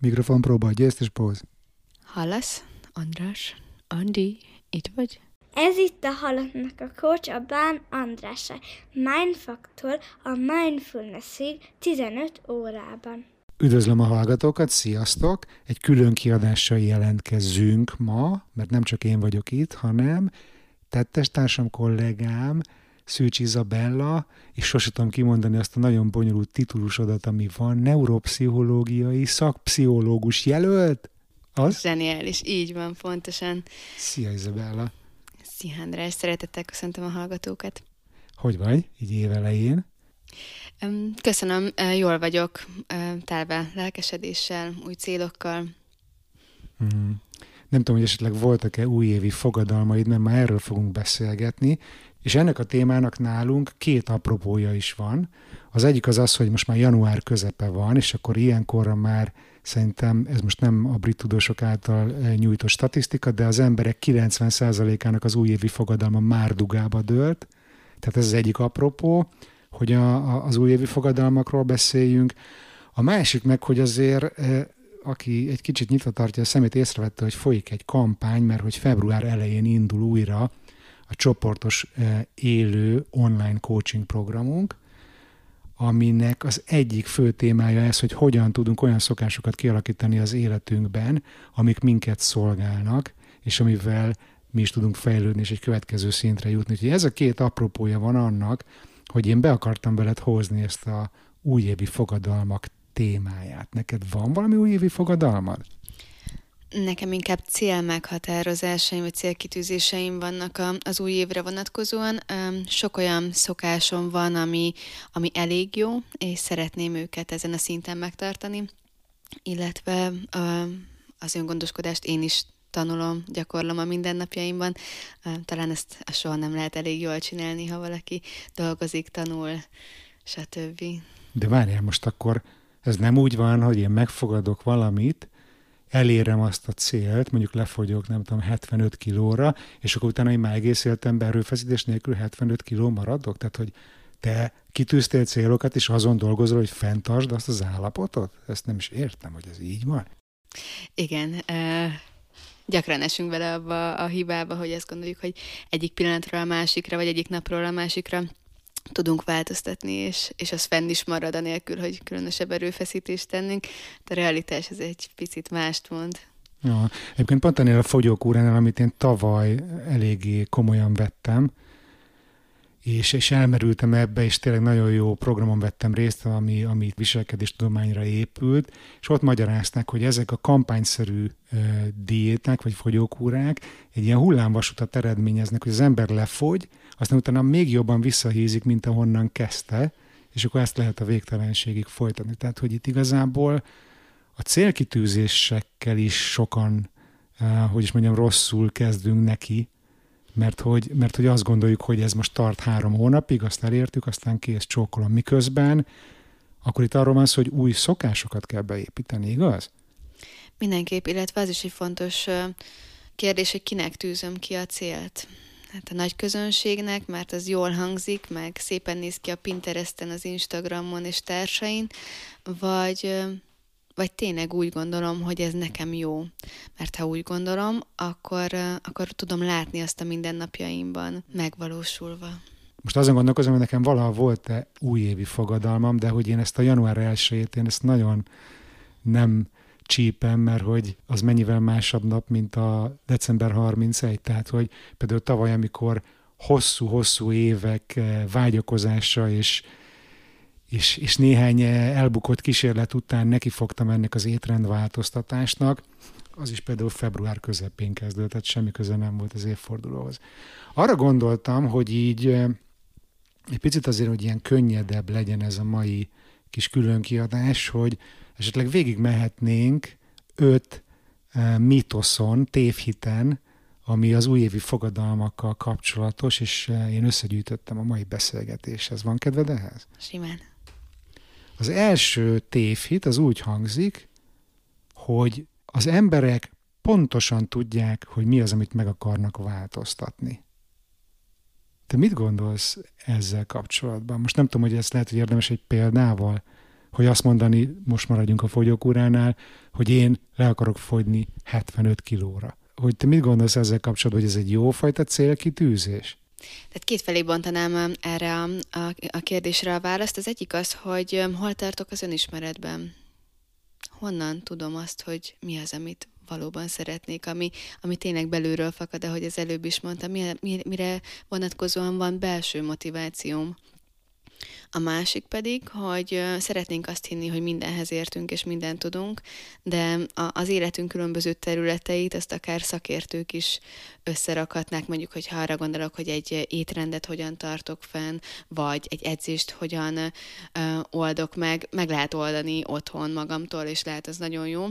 Mikrofon próba, győzt és póz. Hallasz, András, Andi, itt vagy? Ez itt a Hallottnak a coach, a banandras.hu Mindfucktól a mindfulnessig 15 órában. Üdvözlöm a hallgatókat, sziasztok! Egy külön kiadással jelentkezünk ma, mert nem csak én vagyok itt, hanem tettestársam, kollégám, Szűcs Izabella, és sose tudom kimondani azt a nagyon bonyolult titulusodat, ami van, neuropszichológiai szakpszichológus jelölt. Az? Zseniális, így van, pontosan. Szia, Izabella! Szia, András, szeretettel köszöntöm a hallgatókat. Hogy vagy, így évelején? Köszönöm, jól vagyok, telve lelkesedéssel, új célokkal. Nem tudom, hogy esetleg voltak-e újévi fogadalmaid, mert már erről fogunk beszélgetni, és ennek a témának nálunk két apropója is van. Az egyik az az, hogy most már január közepe van, és akkor ilyenkorra már szerintem, ez most nem a brit tudósok által nyújtott statisztika, de az emberek 90%-ának az újévi fogadalma már dugába dőlt. Tehát ez az egyik apropó, hogy az újévi fogadalmakról beszéljünk. A másik meg, hogy azért, aki egy kicsit nyitva tartja a szemét, észrevette, hogy folyik egy kampány, mert hogy február elején indul újra a csoportos élő online coaching programunk, aminek az egyik fő témája ez, hogy hogyan tudunk olyan szokásokat kialakítani az életünkben, amik minket szolgálnak, és amivel mi is tudunk fejlődni, és egy következő szintre jutni. Úgyhogy ez a két apropója van annak, hogy én be akartam veled hozni ezt a újévi fogadalmak témáját. Neked van valami újévi fogadalmad? Nekem inkább célmeghatározásaim, vagy célkitűzéseim vannak az új évre vonatkozóan. Sok olyan szokásom van, ami elég jó, és szeretném őket ezen a szinten megtartani, illetve az öngondoskodást én is tanulom, gyakorlom a mindennapjaimban. Talán ezt soha nem lehet elég jól csinálni, ha valaki dolgozik, tanul, stb. De várjál, most akkor ez nem úgy van, hogy én megfogadok valamit, elérem azt a célt, mondjuk lefogyok, nem tudom, 75 kilóra, és akkor utána én már egész életemben erőfeszítés nélkül 75 kiló maradok? Tehát, hogy te kitűztél célokat, és azon dolgozol, hogy fenntartsd azt az állapotot? Ezt nem is értem, hogy ez így van. Igen, gyakran esünk vele abba a hibába, hogy azt gondoljuk, hogy egyik pillanatról a másikra, vagy egyik napról a másikra tudunk változtatni, és az fenn is marad anélkül, hogy különösebb erőfeszítést tennénk. A realitás ez egy picit mást mond. Ja, egyébként pont ennél a fogyókúránál, amit én tavaly eléggé komolyan vettem, és elmerültem ebbe, és tényleg nagyon jó programon vettem részt, ami viselkedéstudományra épült, és ott magyarázták, hogy ezek a kampányszerű diéták, vagy fogyókúrák egy ilyen hullámvasutat eredményeznek, hogy az ember lefogy, aztán utána még jobban visszahízik, mint ahonnan kezdte, és akkor ezt lehet a végtelenségig folytatni. Tehát, hogy itt igazából a célkitűzésekkel is sokan, hogy is mondjam, rosszul kezdünk neki, mert hogy azt gondoljuk, hogy ez most tart 3 hónapig, azt elértük, aztán kész, csókolom. Miközben akkor itt arról van szó, hogy új szokásokat kell beépíteni, igaz? Mindenképp, illetve az is egy fontos kérdés, hogy kinek tűzöm ki a célt. Hát a nagy közönségnek, mert az jól hangzik, meg szépen néz ki a Pinteresten, az Instagramon és társain, vagy tényleg úgy gondolom, hogy ez nekem jó. Mert ha úgy gondolom, akkor tudom látni azt a mindennapjaimban megvalósulva. Most azon gondolkozom, hogy nekem valaha volt-e újévi fogadalmam, de hogy én ezt a január 1-ét, én ezt nagyon nem csípem, mert hogy az mennyivel másabb nap, mint a december 31. Tehát, hogy például tavaly, amikor hosszú-hosszú évek vágyakozása és néhány elbukott kísérlet után nekifogtam ennek az étrendváltoztatásnak, az is például február közepén kezdődött, tehát semmi köze nem volt az évfordulóhoz. Arra gondoltam, hogy így egy picit azért, hogy ilyen könnyedebb legyen ez a mai kis különkiadás, hogy esetleg végig mehetnénk 5 mítoszon, tévhiten, ami az újévi fogadalmakkal kapcsolatos, és én összegyűjtöttem a mai beszélgetéshez. Van kedved ehhez? Simán. Az első tévhit az úgy hangzik, hogy az emberek pontosan tudják, hogy mi az, amit meg akarnak változtatni. Te mit gondolsz ezzel kapcsolatban? Most nem tudom, hogy ezt lehet, hogy érdemes egy példával hogy azt mondani, most maradjunk a fogyókúránál, hogy én le akarok fogyni 75 kilóra. Hogy te mit gondolsz ezzel kapcsolatban, hogy ez egy jófajta célkitűzés? Tehát kétfelé bontanám erre a kérdésre a választ. Az egyik az, hogy hol tartok az önismeretben? Honnan tudom azt, hogy mi az, amit valóban szeretnék, ami tényleg belülről fakad, ahogy az előbb is mondtam, mire vonatkozóan van belső motivációm. A másik pedig, hogy szeretnénk azt hinni, hogy mindenhez értünk és mindent tudunk, de az életünk különböző területeit azt akár szakértők is összerakhatnák, mondjuk, hogy ha arra gondolok, hogy egy étrendet hogyan tartok fenn, vagy egy edzést hogyan oldok meg, meg lehet oldani otthon magamtól, és lehet az nagyon jó.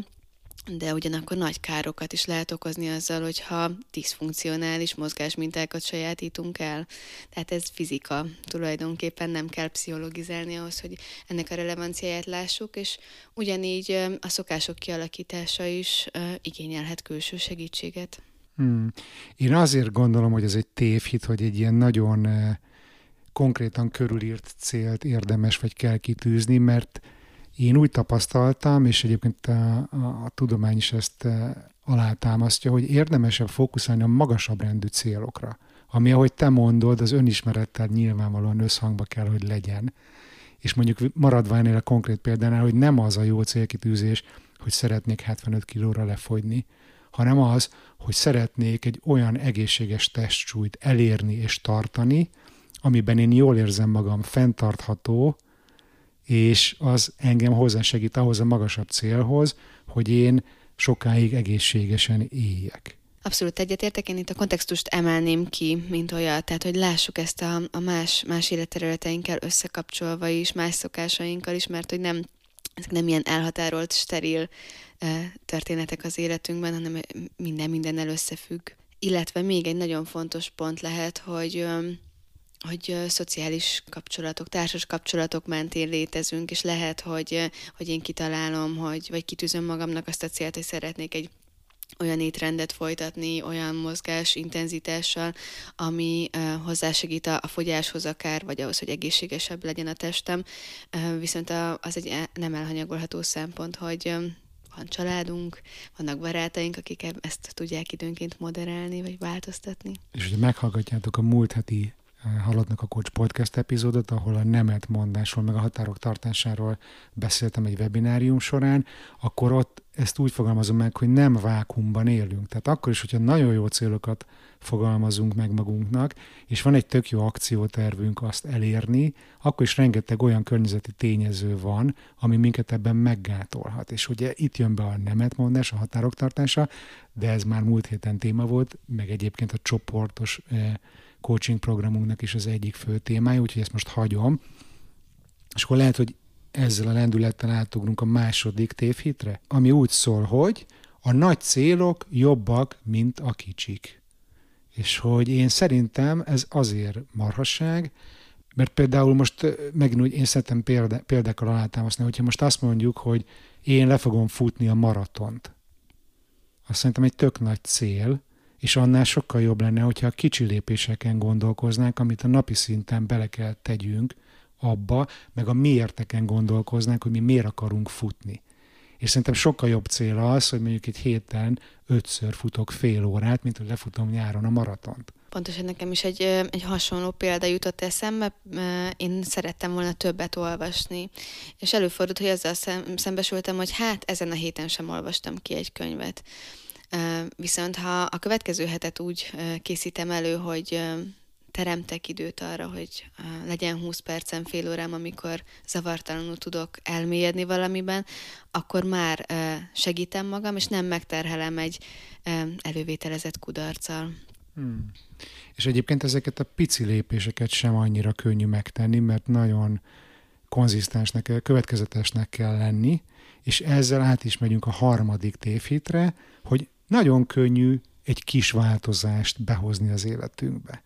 De ugyanakkor nagy károkat is lehet okozni azzal, hogyha diszfunkcionális mozgásmintákat sajátítunk el. Tehát ez fizika. Tulajdonképpen nem kell pszichologizálni ahhoz, hogy ennek a relevanciáját lássuk, és ugyanígy a szokások kialakítása is igényelhet külső segítséget. Én azért gondolom, hogy ez egy tévhit, hogy egy ilyen nagyon konkrétan körülírt célt érdemes vagy kell kitűzni, mert én úgy tapasztaltam, és egyébként a tudomány is ezt alátámasztja, hogy érdemesebb fókuszálni a magasabb rendű célokra, ami, ahogy te mondod, az önismerettel nyilvánvalóan összhangba kell, hogy legyen. És mondjuk maradva ennél a konkrét példánál, hogy nem az a jó célkitűzés, hogy szeretnék 75 kilóra lefogyni, hanem az, hogy szeretnék egy olyan egészséges testsúlyt elérni és tartani, amiben én jól érzem magam, fenntartható, és az engem hozzásegít ahhoz a magasabb célhoz, hogy én sokáig egészségesen éljek. Abszolút egyetértek, én itt a kontextust emelném ki, mint olyat, tehát hogy lássuk ezt a más életterületeinkkel összekapcsolva is, más szokásainkkal is, mert hogy ezek nem ilyen elhatárolt, steril történetek az életünkben, hanem minden összefügg. Illetve még egy nagyon fontos pont lehet, hogy szociális kapcsolatok, társas kapcsolatok mentén létezünk, és lehet, hogy én kitalálom, vagy kitűzöm magamnak azt a célt, hogy szeretnék egy olyan étrendet folytatni, olyan mozgás intenzitással, ami hozzásegít a fogyáshoz akár, vagy ahhoz, hogy egészségesebb legyen a testem. Viszont az egy nem elhanyagolható szempont, hogy van családunk, vannak barátaink, akik ezt tudják időnként moderálni, vagy változtatni. És hogy meghallgatjátok a múlt heti Hallottnak a coach podcast epizódot, ahol a nemet mondásról, meg a határok tartásáról beszéltem egy webinárium során, akkor ott ezt úgy fogalmazom meg, hogy nem vákuumban élünk. Tehát akkor is, hogyha nagyon jó célokat fogalmazunk meg magunknak, és van egy tök jó akciótervünk azt elérni, akkor is rengeteg olyan környezeti tényező van, ami minket ebben meggátolhat. És ugye itt jön be a nemetmondás, a határok tartása, de ez már múlt héten téma volt, meg egyébként a csoportos coaching programunknak is az egyik fő témája, úgyhogy ezt most hagyom. És akkor lehet, hogy ezzel a lendülettel átugrunk a második tévhitre, ami úgy szól, hogy a nagy célok jobbak, mint a kicsik. És hogy én szerintem ez azért marhasság, mert például most megint úgy én szeretem példákkal alátámasztani, hogyha most azt mondjuk, hogy én le fogom futni a maratont. Azt szerintem egy tök nagy cél, és annál sokkal jobb lenne, hogyha a kicsi lépéseken gondolkoznánk, amit a napi szinten bele kell tegyünk abba, meg a miérteken gondolkoznánk, hogy mi miért akarunk futni. És szerintem sokkal jobb cél az, hogy mondjuk egy héten 5-ször futok fél órát, mint hogy lefutom nyáron a maratont. Pontosan nekem is egy hasonló példa jutott eszembe, én szerettem volna többet olvasni, és előfordult, hogy azzal szembesültem, hogy ezen a héten sem olvastam ki egy könyvet. Viszont ha a következő hetet úgy készítem elő, hogy teremtek időt arra, hogy legyen 20 percen, fél órám, amikor zavartalanul tudok elmélyedni valamiben, akkor már segítem magam, és nem megterhelem egy elővételezett kudarccal. És egyébként ezeket a pici lépéseket sem annyira könnyű megtenni, mert nagyon konzisztensnek, következetesnek kell lenni, és ezzel át is megyünk a harmadik tévhitre, hogy nagyon könnyű egy kis változást behozni az életünkbe.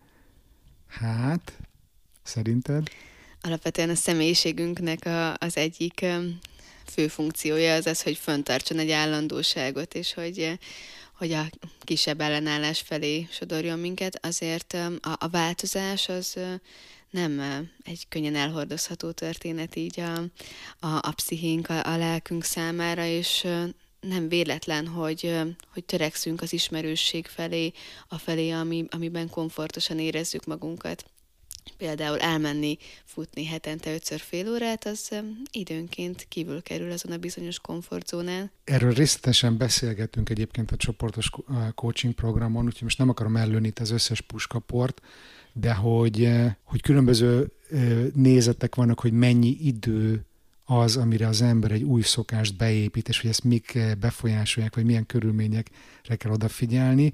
Szerinted? Alapvetően a személyiségünknek az egyik fő funkciója az, hogy fenntartson egy állandóságot, és hogy a kisebb ellenállás felé sodorjon minket. Azért a változás az nem egy könnyen elhordozható történet így a pszichénk, a lelkünk számára, és nem véletlen, hogy törekszünk az ismerősség felé, afelé, amiben komfortosan érezzük magunkat. Például elmenni, futni hetente 5-ször fél órát, az időnként kívül kerül azon a bizonyos komfortzónán. Erről részletesen beszélgetünk egyébként a csoportos coaching programon, úgyhogy most nem akarom előni itt az összes puskaport, de hogy különböző nézetek vannak, hogy mennyi idő az, amire az ember egy új szokást beépít, és hogy ezt mik befolyásolják, vagy milyen körülményekre kell odafigyelni.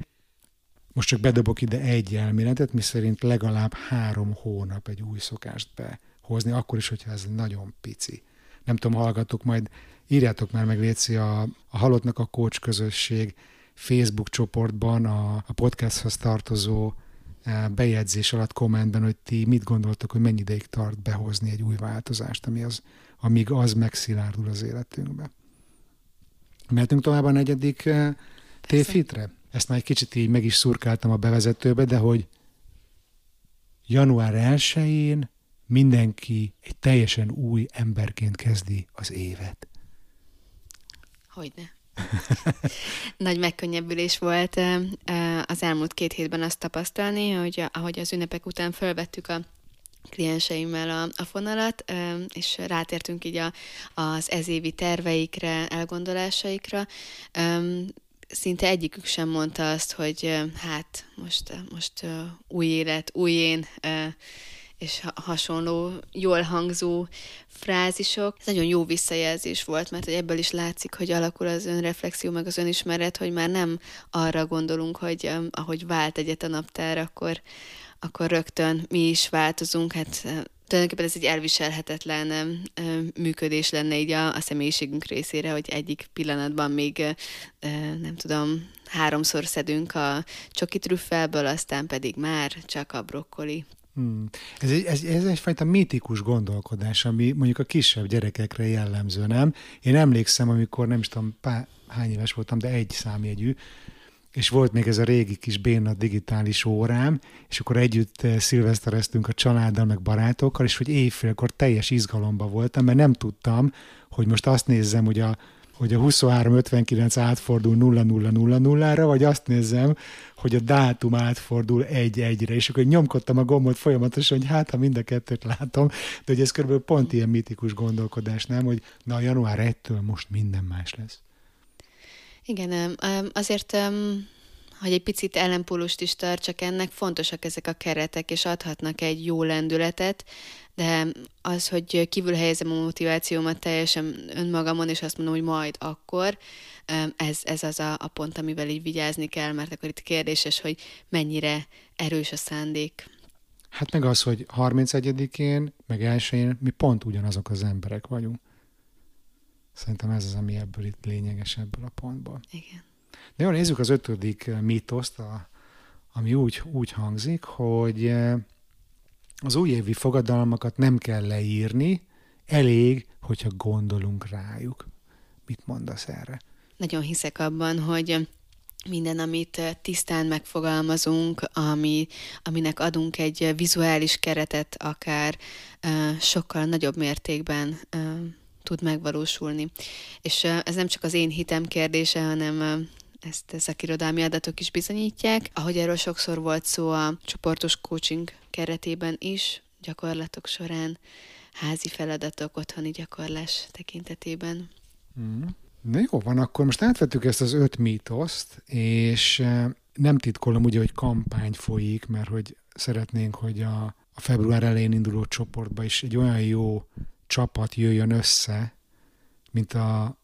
Most csak bedobok ide egy elméletet, miszerint legalább 3 hónap egy új szokást behozni, akkor is, hogyha ez nagyon pici. Nem tudom, hallgatok, majd írjátok már meg, Léci, a Hallottnak a coach közösség Facebook csoportban a podcasthoz tartozó bejegyzés alatt kommentben, hogy ti mit gondoltok, hogy mennyi ideig tart behozni egy új változást, amíg az megszilárdul az életünkbe. Mehetünk tovább a 4. tévhitre? Ezt már egy kicsit így meg is szurkáltam a bevezetőbe, de hogy január 1-én mindenki egy teljesen új emberként kezdi az évet. Hogyne. Nagy megkönnyebbülés volt az elmúlt 2 hétben azt tapasztalni, hogy ahogy az ünnepek után felvettük a klienseimmel a fonalat, és rátértünk így az ezévi terveikre, elgondolásaikra, szinte egyikük sem mondta azt, hogy hát most új élet, új én, és hasonló, jól hangzó frázisok. Ez nagyon jó visszajelzés volt, mert ebből is látszik, hogy alakul az önreflexió, meg az önismeret, hogy már nem arra gondolunk, hogy ahogy vált egyet a naptár, akkor rögtön mi is változunk. Hát tulajdonképpen ez egy elviselhetetlen működés lenne így a személyiségünk részére, hogy egyik pillanatban még, nem tudom, 3-szor szedünk a csoki trüffelből, aztán pedig már csak a brokkoli. Ez egyfajta mítikus gondolkodás, ami mondjuk a kisebb gyerekekre jellemző, nem? Én emlékszem, amikor nem is tudom, hány éves voltam, de 1 számjegyű, és volt még ez a régi kis béna digitális órám, és akkor együtt szilvesztereztünk a családdal, meg barátokkal, és hogy éjfélkor teljes izgalomba voltam, mert nem tudtam, hogy most azt nézzem, hogy a 2359 átfordul 0000-ra, vagy azt nézzem, hogy a dátum átfordul 1-1-re, és akkor nyomkodtam a gombot folyamatosan, hogy hát, ha mind a kettőt látom, de hogy ez körülbelül pont ilyen mítikus gondolkodás, nem? Hogy na, január 1-től most minden más lesz. Igen, azért, hogy egy picit ellenpólust is tartsak ennek, fontosak ezek a keretek, és adhatnak egy jó lendületet, de az, hogy kívül helyezem a motivációmat teljesen önmagamon, és azt mondom, hogy majd akkor, ez az a pont, amivel így vigyázni kell, mert akkor itt kérdéses, hogy mennyire erős a szándék. Hát meg az, hogy 31-én, meg 1-én mi pont ugyanazok az emberek vagyunk. Szerintem ez az, ami ebből itt lényeges, ebből a pontból. Igen. De jól, nézzük az 5. mítoszt, ami úgy hangzik, hogy az újévi fogadalmakat nem kell leírni, elég, hogyha gondolunk rájuk. Mit mondasz erre? Nagyon hiszek abban, hogy minden, amit tisztán megfogalmazunk, aminek adunk egy vizuális keretet, akár sokkal nagyobb mértékben tud megvalósulni. És ez nem csak az én hitem kérdése, hanem ezt szakirodalmi adatok is bizonyítják. Ahogy erről sokszor volt szó a csoportos coaching keretében is, gyakorlatok során, házi feladatok, otthoni gyakorlás tekintetében. Na jó, van, akkor most átvettük ezt az 5 mítoszt, és nem titkolom ugye, hogy kampány folyik, mert hogy szeretnénk, hogy a február elején induló csoportba is egy olyan jó csapat jöjjön össze,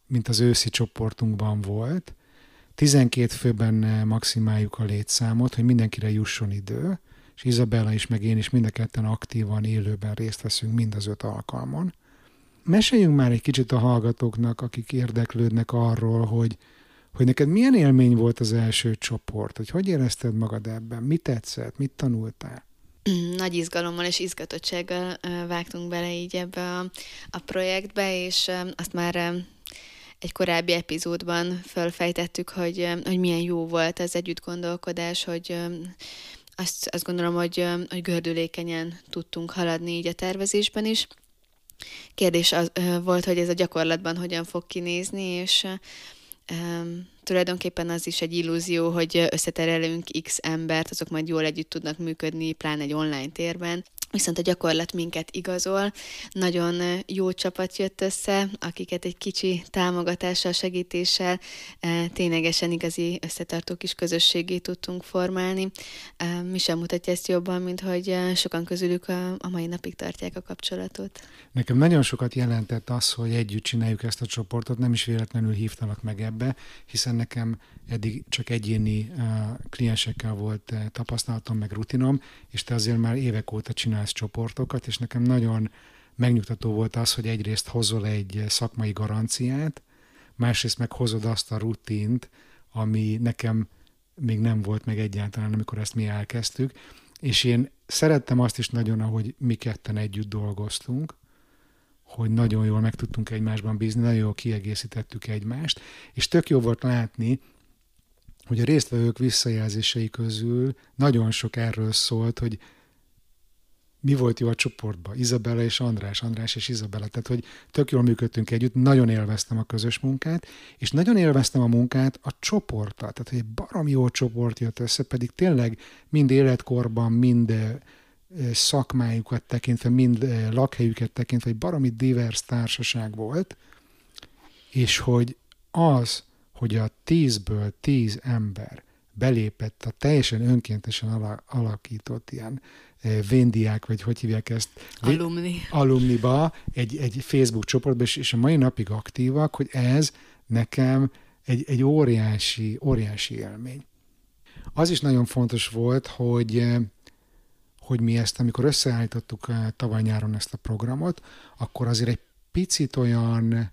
mint az őszi csoportunkban volt. 12 főben maximáljuk a létszámot, hogy mindenkire jusson idő, és Izabella is, meg én is mind a ketten aktívan, élőben részt veszünk mind az 5 alkalmon. Meséljünk már egy kicsit a hallgatóknak, akik érdeklődnek arról, hogy neked milyen élmény volt az első csoport, hogy érezted magad ebben, mit tetszett, mit tanultál? Nagy izgalommal és izgatottsággal vágtunk bele így ebbe a projektbe, és azt már egy korábbi epizódban felfejtettük, hogy milyen jó volt az együttgondolkodás, hogy azt gondolom, hogy gördülékenyen tudtunk haladni így a tervezésben is. Kérdés az volt, hogy ez a gyakorlatban hogyan fog kinézni, és tulajdonképpen az is egy illúzió, hogy összeterelünk x embert, azok majd jól együtt tudnak működni, pláne egy online térben. Viszont a gyakorlat minket igazol. Nagyon jó csapat jött össze, akiket egy kicsi támogatással, segítéssel ténylegesen igazi összetartó kis közösségé tudtunk formálni. Mi sem mutatja ezt jobban, mint hogy sokan közülük a mai napig tartják a kapcsolatot. Nekem nagyon sokat jelentett az, hogy együtt csináljuk ezt a csoportot, nem is véletlenül hívtalak meg ebbe, hiszen nekem eddig csak egyéni kliensekkel volt tapasztalatom, meg rutinom, és te azért már évek óta csinálsz csoportokat, és nekem nagyon megnyugtató volt az, hogy egyrészt hozol egy szakmai garanciát, másrészt meg hozod azt a rutint, ami nekem még nem volt meg egyáltalán, amikor ezt mi elkezdtük, és én szerettem azt is nagyon, ahogy mi ketten együtt dolgoztunk, hogy nagyon jól meg tudtunk egymásban bízni, nagyon jól kiegészítettük egymást, és tök jó volt látni, hogy a résztvevők visszajelzései közül nagyon sok erről szólt, hogy mi volt jó a csoportban, Izabella és András, András és Izabella, tehát hogy tök jól működtünk együtt, nagyon élveztem a közös munkát, és nagyon élveztem a munkát a csoporttal, tehát hogy egy baromi jó csoport jött össze, pedig tényleg mind életkorban, mind szakmájukat tekintve, mind lakhelyüket tekintve, egy baromi divers társaság volt, és hogy az, hogy a 10-ből 10 ember belépett a teljesen önkéntesen alakított ilyen véndiák, vagy hogy hívják ezt? Alumniba, egy Facebook csoportban, és a mai napig aktívak, hogy ez nekem egy óriási élmény. Az is nagyon fontos volt, hogy mi ezt, amikor összeállítottuk tavaly nyáron ezt a programot, akkor azért egy picit olyan,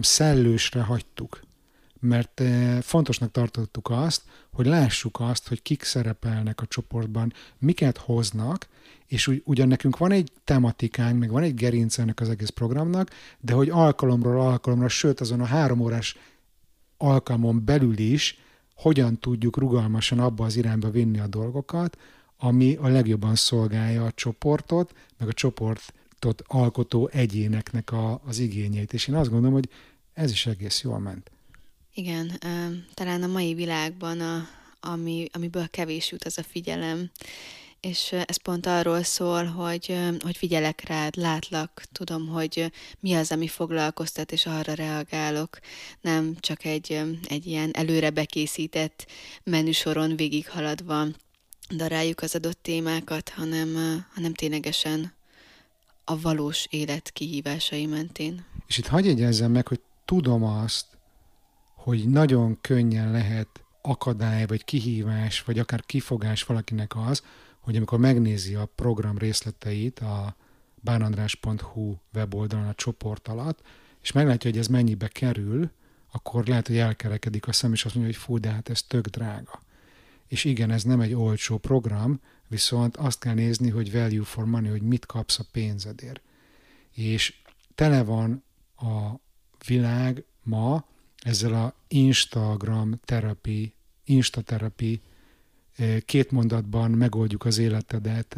szellősre hagytuk. Mert fontosnak tartottuk azt, hogy lássuk azt, hogy kik szerepelnek a csoportban, miket hoznak, és ugyan nekünk van egy tematikánk, meg van egy gerince ennek az egész programnak, de hogy alkalomról alkalomra, sőt azon a 3 órás alkalmon belül is hogyan tudjuk rugalmasan abba az irányba vinni a dolgokat, ami a legjobban szolgálja a csoportot, meg a csoportot alkotó egyéneknek az igényeit. És én azt gondolom, hogy ez is egész jól ment. Igen, talán a mai világban, amiből kevés jut, az a figyelem. És ez pont arról szól, hogy figyelek rád, látlak, tudom, hogy mi az, ami foglalkoztat, és arra reagálok. Nem csak egy ilyen előre bekészített menüsoron végighaladva daráljuk az adott témákat, hanem ténylegesen a valós élet kihívásai mentén. És itt hadd jegyezzem meg, hogy tudom azt, hogy nagyon könnyen lehet akadály, vagy kihívás, vagy akár kifogás valakinek az, hogy amikor megnézi a program részleteit a banandras.hu weboldalon a csoport alatt, és meglátja, hogy ez mennyibe kerül, akkor lehet, hogy elkerekedik a szem, és azt mondja, hogy fú, de hát ez tök drága. És igen, ez nem egy olcsó program, viszont azt kell nézni, hogy value for money, hogy mit kapsz a pénzedért. És tele van a világ ma ezzel a Insta terapi, 2 mondatban megoldjuk az életedet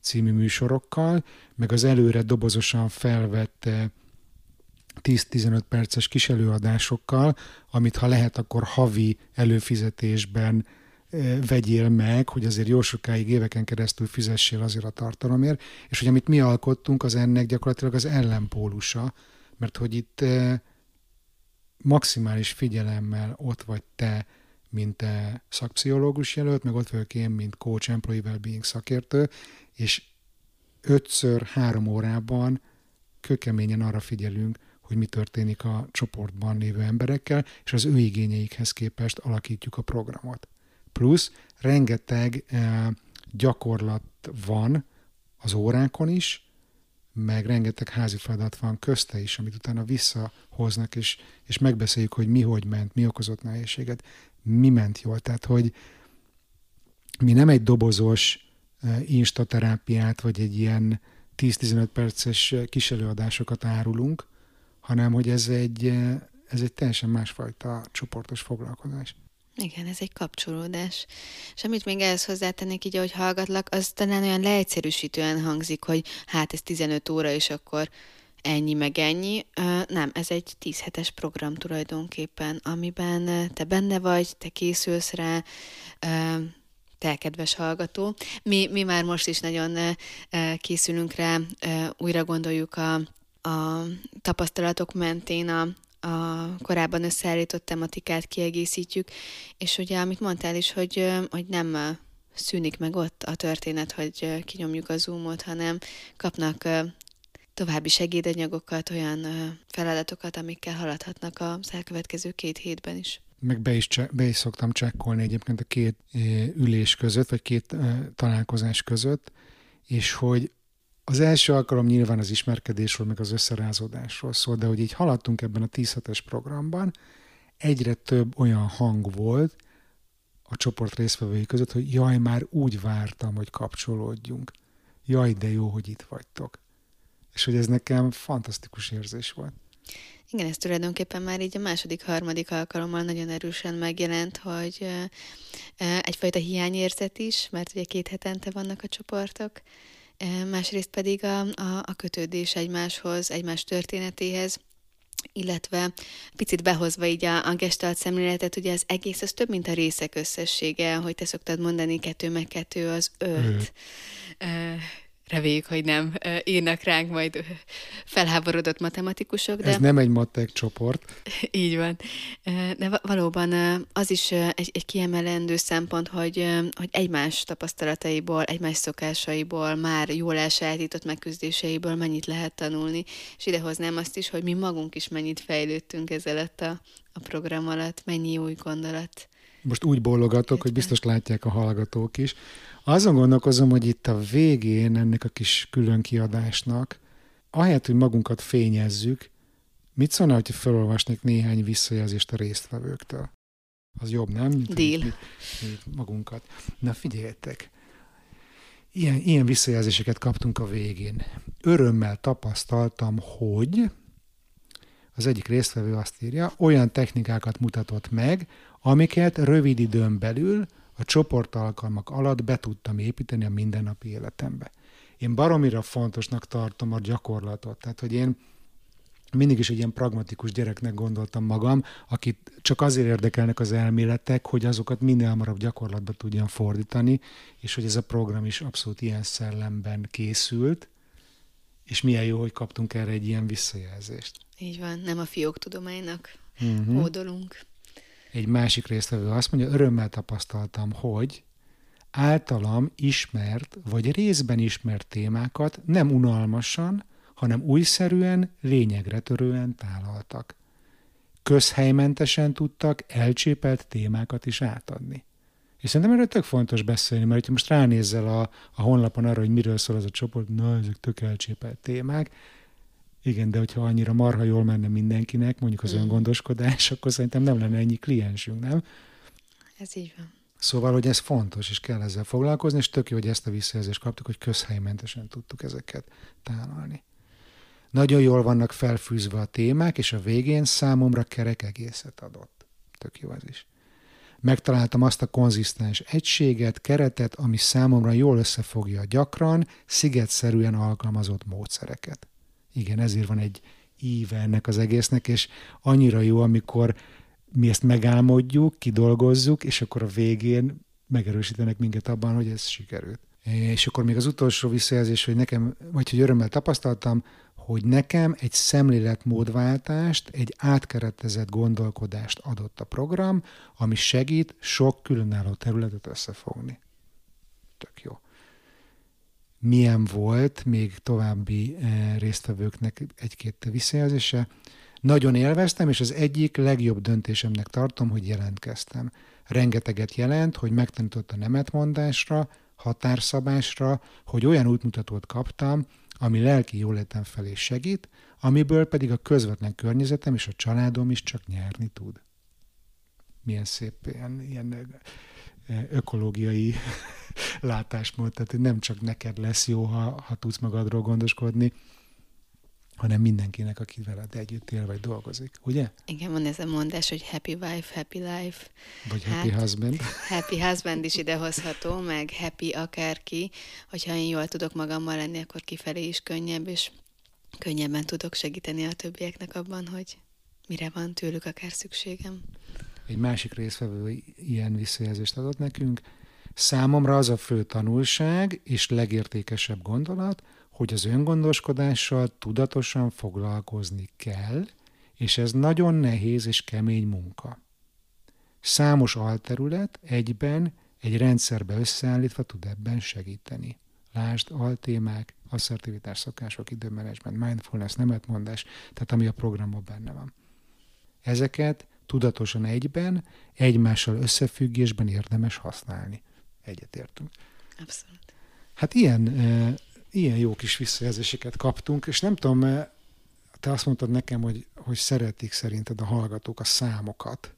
című műsorokkal, meg az előre dobozosan felvett 10-15 perces kis előadásokkal, amit ha lehet, akkor havi előfizetésben vegyél meg, hogy azért jó sokáig, éveken keresztül fizessél azért a tartalomért, és hogy amit mi alkottunk, az ennek gyakorlatilag az ellenpólusa, mert hogy itt maximális figyelemmel ott vagy te, mint szakpszichológus jelölt, meg ott vagyok én, mint coach, employee wellbeing szakértő, és 5x3 órában kőkeményen arra figyelünk, hogy mi történik a csoportban lévő emberekkel, és az ő igényeikhez képest alakítjuk a programot. Plusz rengeteg gyakorlat van az órákon is, meg rengeteg házi feladat van közte is, amit utána visszahoznak, és megbeszéljük, hogy mi hogy ment, mi okozott nehézséget, mi ment jól. Tehát, hogy mi nem egy dobozos instaterápiát, vagy egy ilyen 10-15 perces kis előadásokat árulunk, hanem hogy ez egy teljesen másfajta csoportos foglalkozás. Igen, ez egy kapcsolódás. És amit még ehhez hozzátennék, így ahogy hallgatlak, az talán olyan leegyszerűsítően hangzik, hogy hát ez 15 óra, és akkor ennyi meg ennyi. Nem, ez egy 10 hetes program tulajdonképpen, amiben te benne vagy, te készülsz rá, te, kedves hallgató. Mi már most is nagyon készülünk rá, újra gondoljuk a tapasztalatok mentén a korábban összeállított tematikát kiegészítjük, és ugye, amit mondtál is, hogy nem szűnik meg ott a történet, hogy kinyomjuk a Zoomot, hanem kapnak további segédanyagokat, olyan feladatokat, amikkel haladhatnak az elkövetkező 2 hétben is. Meg be is szoktam csekkolni egyébként a 2 ülés között, vagy 2 találkozás között, és hogy az első alkalom nyilván az ismerkedésről, meg az összerázódásról szól, de hogy így haladtunk ebben a 10 hetes programban, egyre több olyan hang volt a csoport résztvevői között, hogy jaj, már úgy vártam, hogy kapcsolódjunk. Jaj, de jó, hogy itt vagytok. És hogy ez nekem fantasztikus érzés volt. Igen, ez tulajdonképpen már így a 2., 3. alkalommal nagyon erősen megjelent, hogy egyfajta hiányérzet is, mert ugye 2 hetente vannak a csoportok, másrészt pedig a kötődés egymáshoz, egymás történetéhez, illetve picit behozva így a gestalt szemléletet, ugye az egész az több, mint a részek összessége, hogy te szoktad mondani, 2 + 2 az 5. Reméljük, hogy nem írnak ránk majd felháborodott matematikusok. De... ez nem egy matek csoport. Így van. De valóban az is egy kiemelendő szempont, hogy egymás tapasztalataiból, egymás szokásaiból, már jól elsajátított megküzdéseiből mennyit lehet tanulni. És idehoznám azt is, hogy mi magunk is mennyit fejlődtünk ezelőtt a program alatt, mennyi új gondolat. Most úgy bólogatok, hogy biztos látják a hallgatók is. Azon gondolkozom, hogy itt a végén ennek a kis külön kiadásnak, ahelyett, hogy magunkat fényezzük, mit szólna, hogyha felolvasnék néhány visszajelzést a résztvevőktől? Az jobb, nem? Deal. Magunkat. Na figyeljetek! Ilyen visszajelzéseket kaptunk a végén. Örömmel tapasztaltam, hogy az egyik résztvevő azt írja, olyan technikákat mutatott meg, amiket rövid időn belül a csoportalkalmak alatt be tudtam építeni a mindennapi életembe. Én baromira fontosnak tartom a gyakorlatot. Tehát, hogy én mindig is egy ilyen pragmatikus gyereknek gondoltam magam, akit csak azért érdekelnek az elméletek, hogy azokat minél hamarabb gyakorlatba tudjam fordítani, és hogy ez a program is abszolút ilyen szellemben készült, és milyen jó, hogy kaptunk erre egy ilyen visszajelzést. Így van, nem a fióktudománynak hódolunk. Egy másik résztvevő azt mondja, örömmel tapasztaltam, hogy általam ismert, vagy részben ismert témákat nem unalmasan, hanem újszerűen, lényegre törően tálaltak. Közhelymentesen tudtak elcsépelt témákat is átadni. És szerintem erről tök fontos beszélni, mert hogyha most ránézzel a honlapon arra, hogy miről szól ez a csoport, na, ezek tök elcsépelt témák. Igen, de hogyha annyira marha jól menne mindenkinek, mondjuk az öngondoskodás, akkor szerintem nem lenne ennyi kliensünk, nem? Ez így van. Szóval, hogy ez fontos, és kell ezzel foglalkozni, és tök jó, hogy ezt a visszajelzést kaptuk, hogy közhelymentesen tudtuk ezeket tálalni. Nagyon jól vannak felfűzve a témák, és a végén számomra kerek egészet adott. Tök jó ez is. Megtaláltam azt a konzisztens egységet, keretet, ami számomra jól összefogja a gyakran, szigetszerűen alkalmazott módszereket. Igen, ezért van egy íve ennek az egésznek, és annyira jó, amikor mi ezt megálmodjuk, kidolgozzuk, és akkor a végén megerősítenek minket abban, hogy ez sikerült. És akkor még az utolsó visszajelzés, hogy nekem, vagy hogy örömmel tapasztaltam, hogy nekem egy szemléletmódváltást, egy átkeretezett gondolkodást adott a program, ami segít sok különálló területet összefogni. Tök jó. Milyen volt még további résztvevőknek 1-2 visszajelzése. Nagyon élveztem, és az egyik legjobb döntésemnek tartom, hogy jelentkeztem. Rengeteget jelent, hogy megtanított a nemetmondásra, határszabásra, hogy olyan útmutatót kaptam, ami lelki jólétem felé segít, amiből pedig a közvetlen környezetem és a családom is csak nyerni tud. Milyen szép ilyen ökológiai látásmód, tehát nem csak neked lesz jó, ha tudsz magadról gondoskodni, hanem mindenkinek, aki veled együtt él, vagy dolgozik, ugye? Igen, van ez a mondás, hogy happy wife, happy life. Vagy happy husband. Happy husband is idehozható, meg happy akárki. Hogyha én jól tudok magammal lenni, akkor kifelé is könnyebb, és könnyebben tudok segíteni a többieknek abban, hogy mire van tőlük akár szükségem. Egy másik résztvevő ilyen visszajelzést adott nekünk. Számomra az a fő tanulság és legértékesebb gondolat, hogy az öngondoskodással tudatosan foglalkozni kell, és ez nagyon nehéz és kemény munka. Számos alterület egyben, egy rendszerbe összeállítva tud ebben segíteni. Lásd, altémák, asszertivitás, szokások, időmenedzsment, mindfulness, nemetmondás, tehát ami a programban benne van. Ezeket tudatosan egyben, egymással összefüggésben érdemes használni. Egyetértünk. Abszolút. Hát ilyen jó kis visszajelzéseket kaptunk, és nem tudom, te azt mondtad nekem, hogy szeretik szerinted a hallgatók a számokat,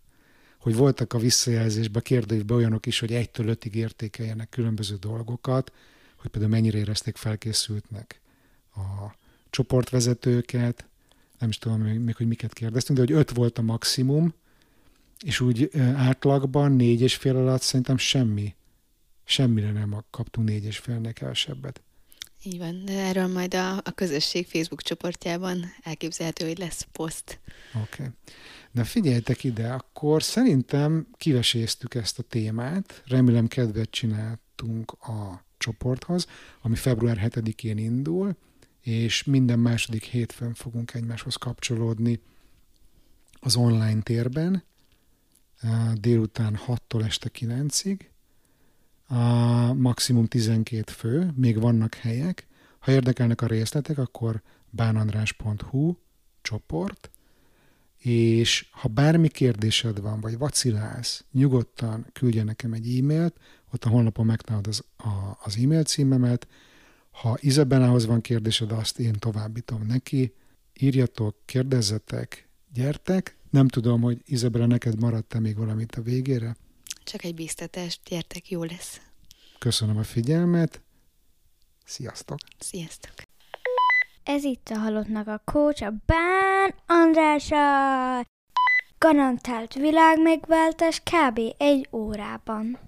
hogy voltak a visszajelzésben, kérdőívben olyanok is, hogy 1-től 5-ig értékeljenek különböző dolgokat, hogy például mennyire érezték felkészültnek a csoportvezetőket, nem is tudom még, hogy miket kérdeztünk, de hogy 5 volt a maximum, és úgy átlagban 4,5 alatt szerintem semmire nem kaptunk 4,5-nél kevesebbet. Így van, de erről majd a közösség Facebook csoportjában elképzelhető, hogy lesz poszt. Oké. Na figyeljetek ide, akkor szerintem kiveséztük ezt a témát, remélem kedvet csináltunk a csoporthoz, ami február 7-én indul, és minden második hétfőn fogunk egymáshoz kapcsolódni az online térben, délután 6-tól este 9-ig, maximum 12 fő, még vannak helyek. Ha érdekelnek a részletek, akkor banandras.hu csoport, és ha bármi kérdésed van, vagy vacilálsz, nyugodtan küldje nekem egy e-mailt, ott a honlapon megtalálod az e-mail címemet. Ha Izabellához van kérdésed, azt én továbbítom neki. Írjatok, kérdezzetek, gyertek. Nem tudom, hogy Izabella, neked maradt-e még valamit a végére? Csak egy bíztatást, gyertek, jó lesz. Köszönöm a figyelmet. Sziasztok! Sziasztok! Ez itt a Hallottnak a coach, a banandrással. Garantált világmegváltás kb. 1 órában.